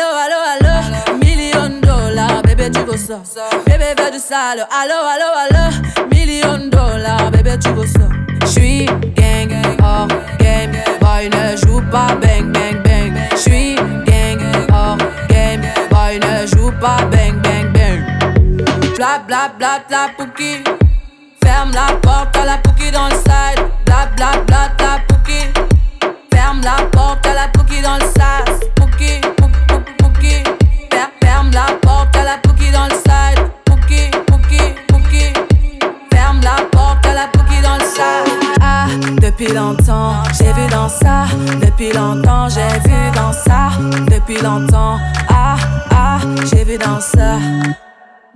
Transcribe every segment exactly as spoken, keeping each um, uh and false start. allo, allo, allo. Million dollars, bébé tu veux ça. Bébé veut du sale, allo, allo, allo. Million dollars, bébé tu veux ça. J'suis gang, hors game, boy ne joue pas bang, bang, bang. J'suis gang, hors game, boy ne joue pas bang, bang, bang. Bla bla bla bla pouki. Ferme la porte à la pouki dans le side. Bla bla bla bla pouki. Ferme la porte à la pouki dans le sas. Pouki, pouki, pouki, pouki. Ferme la porte à la pouki dans le side. Pouki, pouki, pouki. Ferme la porte à la pouki dans le sas. Ah, depuis longtemps, j'ai vu dans ça. Depuis longtemps, j'ai vu dans ça. Depuis longtemps, ah, ah, j'ai vu dans ça.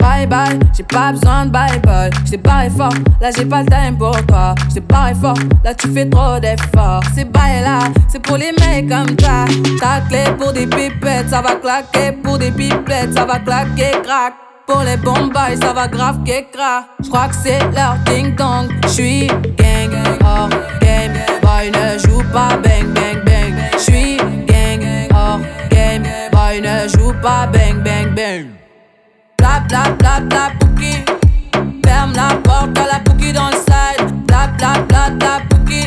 Bye bye, j'ai pas besoin de bye bye. J't'ai barré fort, là j'ai pas le time pour toi. J't'ai barré fort, là tu fais trop d'efforts. C'est bail là, c'est pour les mecs comme ça. Ta clé pour des pipettes, ça va claquer. Pour des pipettes, ça va claquer, crack. Pour les bons boys, ça va grave qu'écra. J'crois que c'est leur ding dong. J'suis gang, hors game, boy ne joue pas bang bang bang. J'suis gang, hors game, boy ne joue pas bang bang bang. Bla bla bla bla pouki. Ferme la porte à la pouki dans le side. Bla bla bla bla pouki.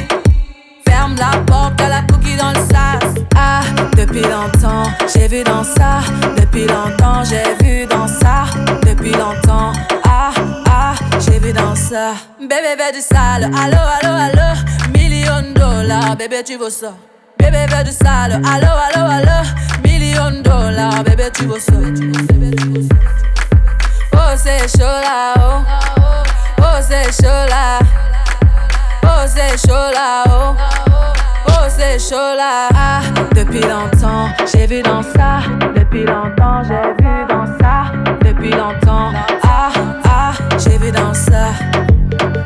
Ferme la porte à la pouki dans le sas. Ah, depuis longtemps, j'ai vu dans ça. Depuis longtemps, j'ai vu dans ça. Depuis longtemps, ah, ah, j'ai vu dans ça. Bébé veut du sale, allo, allo, allo. Million dollars, bébé tu veux ça. Bébé veut du sale, allo, allo, allo. Million dollars, bébé tu veux ça. Oh c'est chaud là, oh. Oh c'est chaud là. Oh c'est chaud là, oh. Oh c'est chaud là. Ah, depuis longtemps, j'ai vu dans ça. Depuis longtemps, j'ai vu dans ça. Depuis longtemps, ah, ah, j'ai vu dans ça.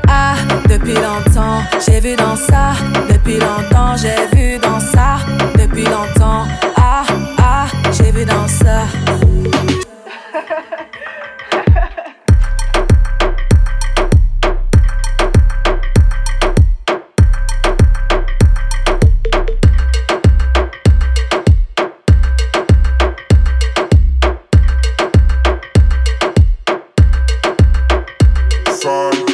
Ah, depuis longtemps, j'ai vu dans ça. Depuis longtemps, j'ai vu dans ça. Depuis longtemps, ah, ah, j'ai vu dans ça. Sorry.